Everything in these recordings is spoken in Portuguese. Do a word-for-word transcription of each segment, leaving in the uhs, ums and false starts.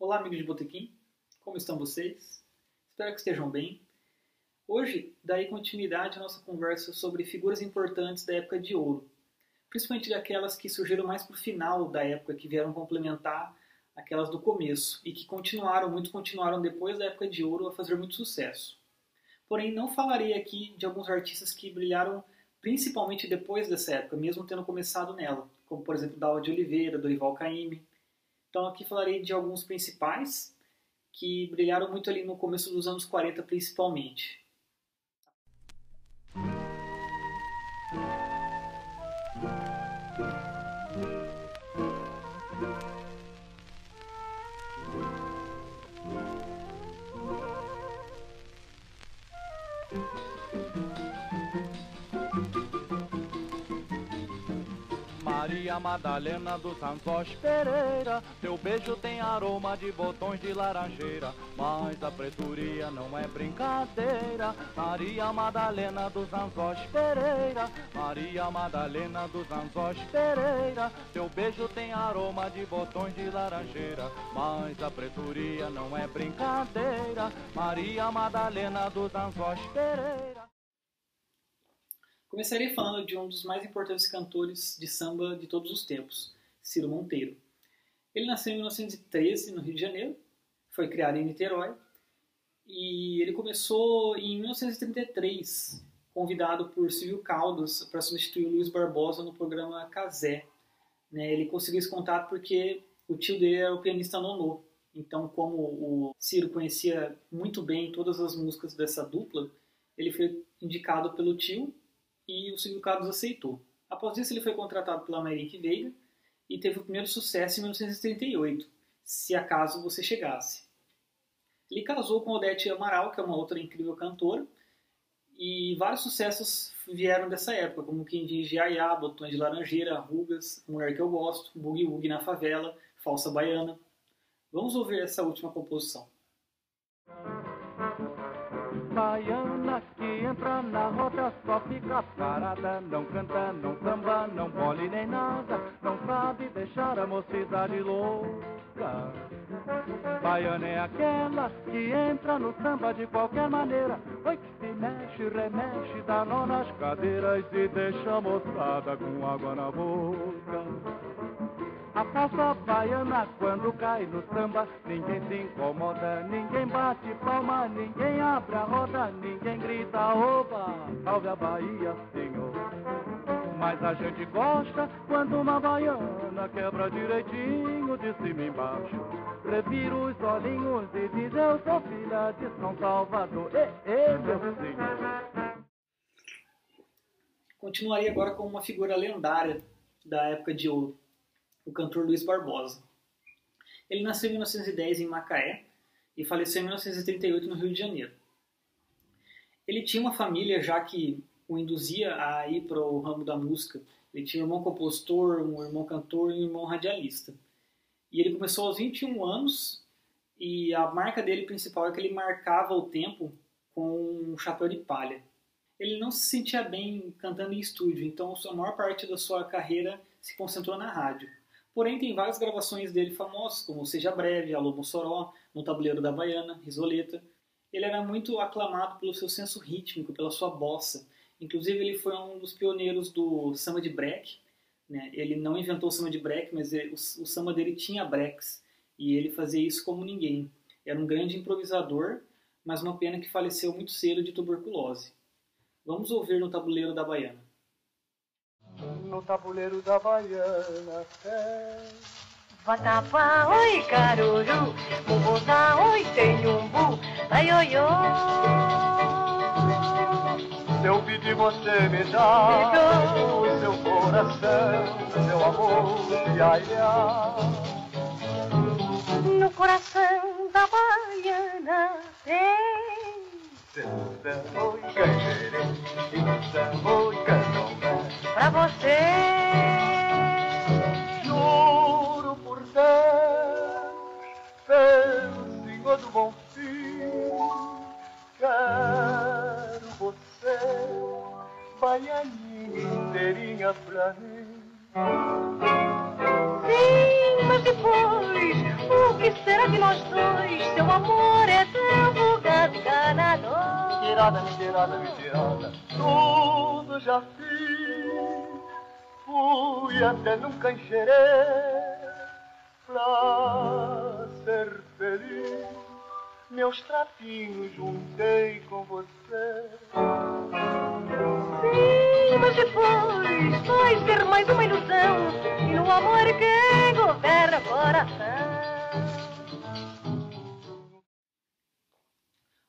Olá, amigos de Botequim, como estão vocês? Espero que estejam bem. Hoje darei continuidade à nossa conversa sobre figuras importantes da época de ouro, principalmente daquelas que surgiram mais para o final da época, que vieram complementar aquelas do começo, e que continuaram, muitos continuaram depois da época de ouro a fazer muito sucesso. Porém, não falarei aqui de alguns artistas que brilharam principalmente depois dessa época, mesmo tendo começado nela, como por exemplo Dalva de Oliveira, do Dorival Caymmi. Então aqui falarei de alguns principais que brilharam muito ali no começo dos anos quarenta principalmente. Maria Madalena dos Santos Pereira, teu beijo tem aroma de botões de laranjeira, mas a preturia não é brincadeira. Maria Madalena dos Santos Pereira, Maria Madalena dos Santos Pereira, teu beijo tem aroma de botões de laranjeira, mas a preturia não é brincadeira. Maria Madalena dos Santos Pereira. Começarei falando de um dos mais importantes cantores de samba de todos os tempos, Ciro Monteiro. Ele nasceu em mil novecentos e treze, no Rio de Janeiro, foi criado em Niterói, e ele começou em mil novecentos e trinta e três, convidado por Sílvio Caldas para substituir o Luiz Barbosa no programa Casé. Ele conseguiu esse contato porque o tio dele era o pianista Nonô. Então, como o Ciro conhecia muito bem todas as músicas dessa dupla, ele foi indicado pelo tio, e o Ciro Carlos aceitou. Após isso, ele foi contratado pela Maricota Veiga e teve o primeiro sucesso em mil novecentos e trinta e oito, Se Acaso Você Chegasse. Ele casou com Odete Amaral, que é uma outra incrível cantora, e vários sucessos vieram dessa época, como Quem Diz Iaiá, Botões de Laranjeira, Rugas, Mulher Que Eu Gosto, Boogie Woogie na Favela, Falsa Baiana. Vamos ouvir essa última composição. Baiana que entra na roda só fica parada, não canta, não samba, não pole nem nada, não sabe deixar a mocidade louca. Baiana é aquela que entra no samba de qualquer maneira, oi que se mexe, remexe, dá nó nas cadeiras e deixa a moçada com água na boca. A calça baiana quando cai no samba, ninguém se incomoda, ninguém bate palma, ninguém abre a roda, ninguém grita oba, salve a Bahia, senhor. Mas a gente gosta quando uma baiana quebra direitinho de cima embaixo, revira os olhinhos e diz eu sou filha de São Salvador, ê, ê, meu senhor. Continuaria agora com uma figura lendária da época de ouro, o cantor Luiz Barbosa. Ele nasceu em mil novecentos e dez em Macaé e faleceu em mil novecentos e trinta e oito no Rio de Janeiro. Ele tinha uma família já que o induzia a ir para o ramo da música. Ele tinha um irmão compositor, um irmão cantor e um irmão radialista. E ele começou aos vinte e um anos, e a marca dele principal é que ele marcava o tempo com um chapéu de palha. Ele não se sentia bem cantando em estúdio, então a maior parte da sua carreira se concentrou na rádio. Porém, tem várias gravações dele famosas, como Seja Breve, Alô Mossoró, No Tabuleiro da Baiana, Risoleta. Ele era muito aclamado pelo seu senso rítmico, pela sua bossa. Inclusive, ele foi um dos pioneiros do samba de break. Né? Ele não inventou o samba de break, mas ele, o, o samba dele tinha breaks. E ele fazia isso como ninguém. Era um grande improvisador, mas uma pena que faleceu muito cedo de tuberculose. Vamos ouvir No Tabuleiro da Baiana. No tabuleiro da baiana tem vatapá, oi caruru, bobotá, oi tenhumbu, ai oi oi. Se eu pedir você me dá o seu coração, meu amor, iaiá ia. No coração da baiana tem samba e canjere, samba e candomblé. Pra você, juro por Deus, pelo Senhor do Bom Fim, baianinha inteirinha pra mim. Sim, mas depois, o que será de nós dois? Seu amor é tão vulgar de enganador. Mentirosa, mentirosa, mentirosa, tudo já fiz. Fui até nunca encherei pra ser feliz. Meus trapinhos juntei com você. Sim, mas depois vai ser mais uma ilusão. E no amor quem governa o coração.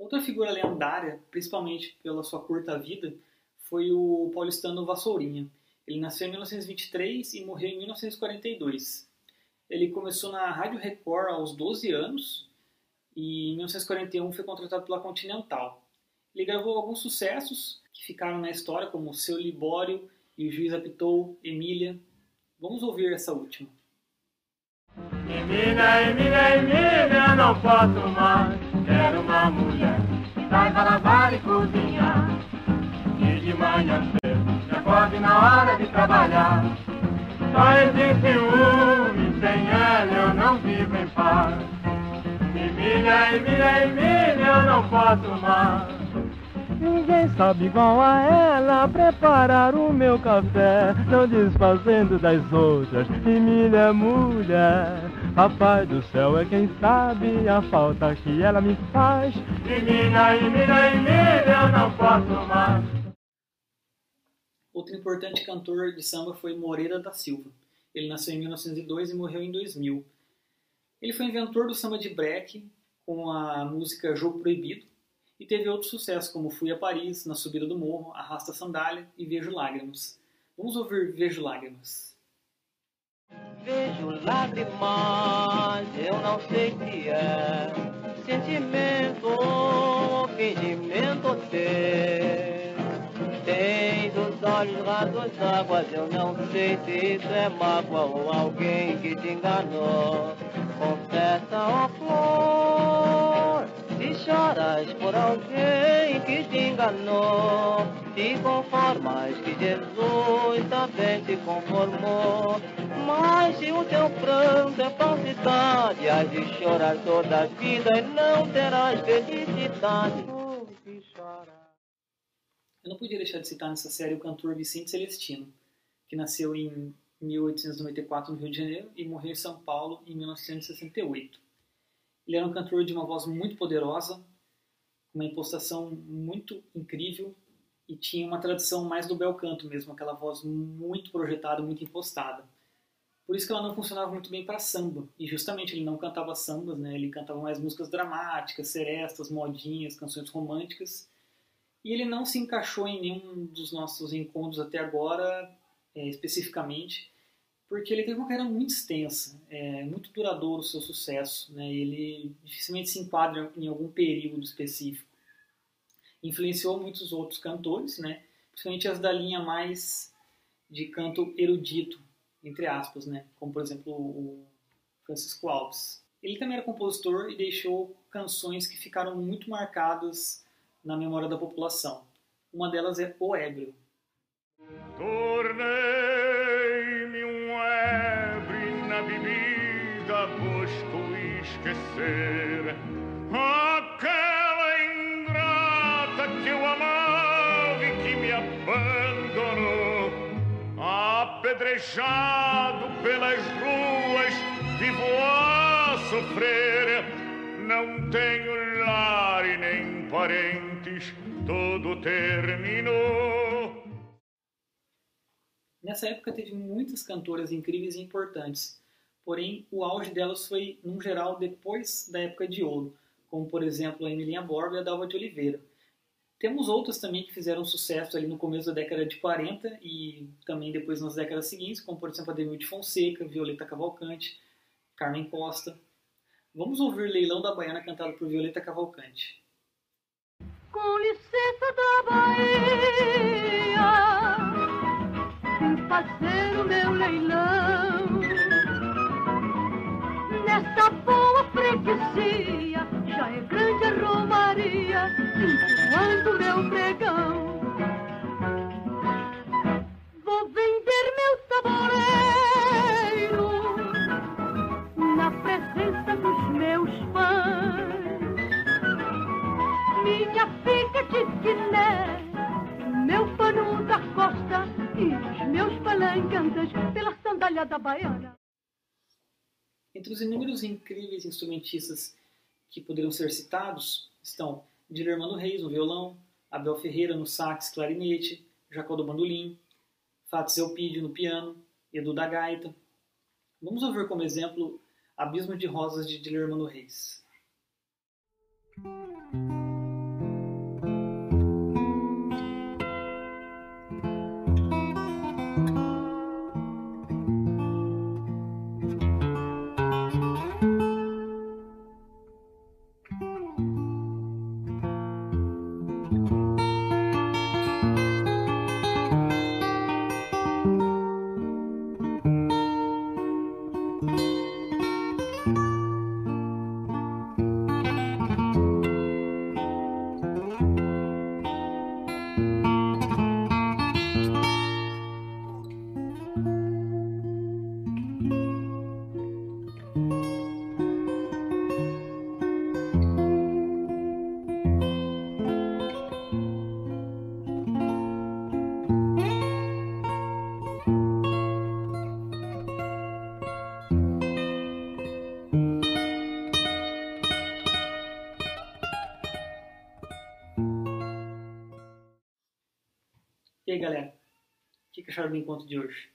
Outra figura lendária, principalmente pela sua curta vida, foi o paulistano Vassourinha. Ele nasceu em mil novecentos e vinte e três e morreu em mil novecentos e quarenta e dois. Ele começou na Rádio Record aos doze anos. E em mil novecentos e quarenta e um foi contratado pela Continental. Ele gravou alguns sucessos que ficaram na história, como Seu Libório e O Juiz Apitou, Emília. Vamos ouvir essa última. Emília, Emília, Emília, não posso mais. Quero uma mulher que saiba lavar e cozinhar. E de manhã cedo, já pode na hora de trabalhar. Só existe um e sem ela eu não vivo em paz. Emília, Emília, Emília, não posso mais. Ninguém sabe igual a ela preparar o meu café, não desfazendo das outras. Emília é mulher, papai do céu é quem sabe a falta que ela me faz. Emília, Emília, Emília, não posso mais. Outro importante cantor de samba foi Moreira da Silva. Ele nasceu em mil novecentos e dois e morreu em dois mil. Ele foi inventor do samba de break com a música Jogo Proibido e teve outros sucessos como Fui a Paris, Na Subida do Morro, Arrasta a Sandália e Vejo Lágrimas. Vamos ouvir Vejo Lágrimas. Vejo lágrimas, eu não sei se é sentimento ou fingimento ter. Tens os olhos rasos d'água, eu não sei se isso é mágoa ou alguém que te enganou. Confessa, ó flor, se choras por alguém que te enganou, te conformas que Jesus também te conformou. Mas se o teu pranto é falsidade, hás de chorar toda a vida e não terás felicidade. Eu não podia deixar de citar nessa série o cantor Vicente Celestino, que nasceu em mil oitocentos e noventa e quatro no Rio de Janeiro e morreu em São Paulo em mil novecentos e sessenta e oito. Ele era um cantor de uma voz muito poderosa, uma impostação muito incrível e tinha uma tradição mais do bel canto mesmo, aquela voz muito projetada, muito impostada. Por isso que ela não funcionava muito bem para samba, e justamente ele não cantava sambas, né? Ele cantava mais músicas dramáticas, serestas, modinhas, canções românticas, e ele não se encaixou em nenhum dos nossos encontros até agora, É, especificamente, porque ele teve uma carreira muito extensa, é muito duradouro o seu sucesso, né? Ele dificilmente se enquadra em algum período específico. Influenciou muitos outros cantores, né? Principalmente as da linha mais de canto erudito, entre aspas, né? Como por exemplo o Francisco Alves. Ele também era compositor e deixou canções que ficaram muito marcadas na memória da população. Uma delas é O Ébrio. Tornei-me um ébrio na bebida, busco esquecer aquela ingrata que eu amava e que me abandonou. Apedrejado pelas ruas, vivo a sofrer. Não tenho lar e nem parentes, tudo terminou. Nessa época teve muitas cantoras incríveis e importantes, porém o auge delas foi, num geral, depois da época de ouro, como por exemplo a Emilinha Borba e a Dalva de Oliveira. Temos outras também que fizeram sucesso ali no começo da década de quarenta e também depois nas décadas seguintes, como por exemplo a De Milde Fonseca, Violeta Cavalcante, Carmen Costa. Vamos ouvir Leilão da Baiana cantado por Violeta Cavalcante. Com licença da Bahia, fazer o meu leilão nessa boa freguesia, já é grande a romaria, entoando meu pregão. já fica chiquiné. Meu pano da costa e os meus palancantes pela sandália da baiana. Entre os inúmeros e incríveis instrumentistas que poderiam ser citados estão Dilermando Reis no violão, Abel Ferreira no sax clarinete, Jacó do Bandolim, Fátima Selpídio no piano, Edu da Gaita. Vamos ouvir como exemplo Abismo de Rosas de Dilermando Reis. E aí, galera, o que acharam do encontro de hoje?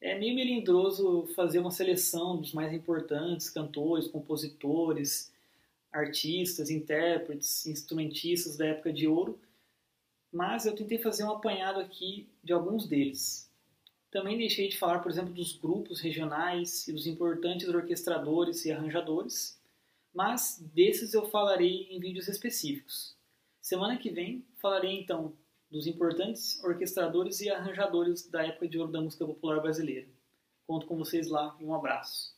É meio melindroso fazer uma seleção dos mais importantes cantores, compositores, artistas, intérpretes, instrumentistas da época de ouro, mas eu tentei fazer um apanhado aqui de alguns deles. Também deixei de falar, por exemplo, dos grupos regionais e dos importantes orquestradores e arranjadores, mas desses eu falarei em vídeos específicos. Semana que vem falarei, então, dos importantes orquestradores e arranjadores da época de ouro da música popular brasileira. Conto com vocês lá e um abraço.